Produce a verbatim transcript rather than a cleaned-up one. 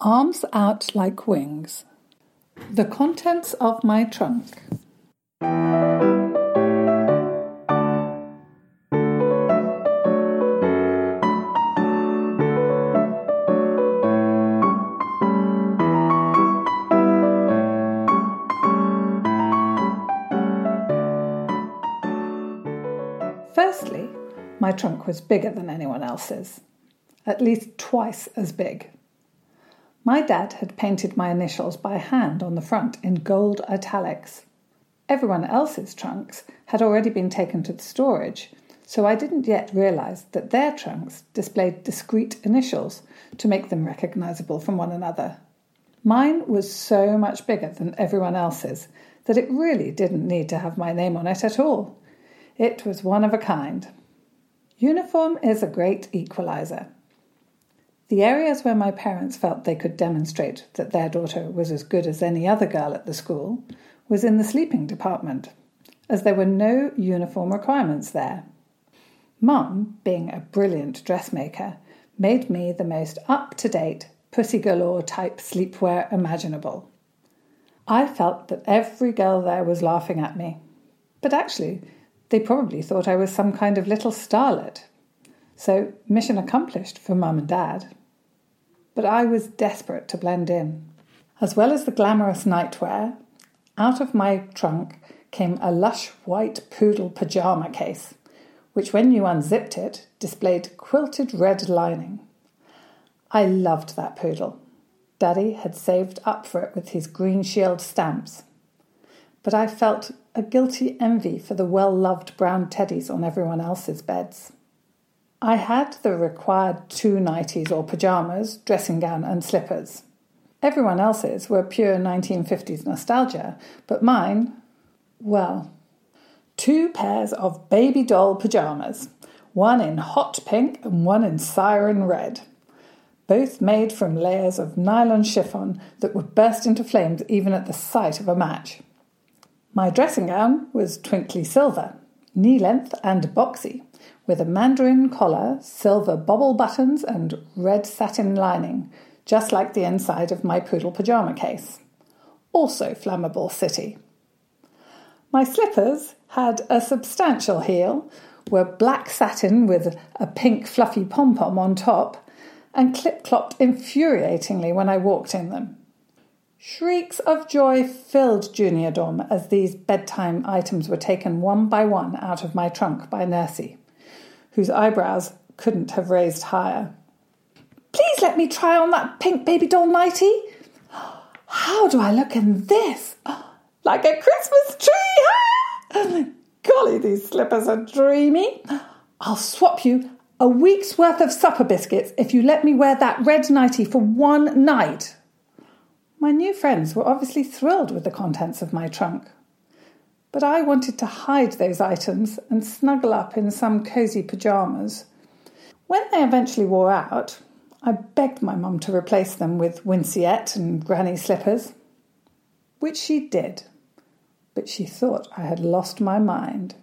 Arms out like wings. The contents of my trunk. Firstly, my trunk was bigger than anyone else's, at least twice as big. My dad had painted my initials by hand on the front in gold italics. Everyone else's trunks had already been taken to the storage, so I didn't yet realise that their trunks displayed discrete initials to make them recognisable from one another. Mine was so much bigger than everyone else's that it really didn't need to have my name on it at all. It was one of a kind. Uniform is a great equaliser. The areas where my parents felt they could demonstrate that their daughter was as good as any other girl at the school was in the sleeping department, as there were no uniform requirements there. Mum, being a brilliant dressmaker, made me the most up-to-date, pussy galore type sleepwear imaginable. I felt that every girl there was laughing at me, but actually they probably thought I was some kind of little starlet. So, mission accomplished for Mum and Dad. But I was desperate to blend in. As well as the glamorous nightwear, out of my trunk came a lush white poodle pyjama case, which when you unzipped it, displayed quilted red lining. I loved that poodle. Daddy had saved up for it with his Green Shield stamps. But I felt a guilty envy for the well-loved brown teddies on everyone else's beds. I had the required two nighties or pyjamas, dressing gown and slippers. Everyone else's were pure nineteen fifties nostalgia, but mine, well, two pairs of baby doll pyjamas, one in hot pink and one in siren red, both made from layers of nylon chiffon that would burst into flames even at the sight of a match. My dressing gown was twinkly silver, knee-length and boxy, with a mandarin collar, silver bobble buttons and red satin lining, just like the inside of my poodle pyjama case. Also flammable city. My slippers had a substantial heel, were black satin with a pink fluffy pom-pom on top, and clip-clopped infuriatingly when I walked in them. Shrieks of joy filled Junior Dorm as these bedtime items were taken one by one out of my trunk by Nursie, whose eyebrows couldn't have raised higher. "Please let me try on that pink baby doll nightie. How do I look in this? Like a Christmas tree! Golly, these slippers are dreamy. I'll swap you a week's worth of supper biscuits if you let me wear that red nightie for one night." My new friends were obviously thrilled with the contents of my trunk. But I wanted to hide those items and snuggle up in some cosy pyjamas. When they eventually wore out, I begged my mum to replace them with winciette and granny slippers, which she did, but she thought I had lost my mind.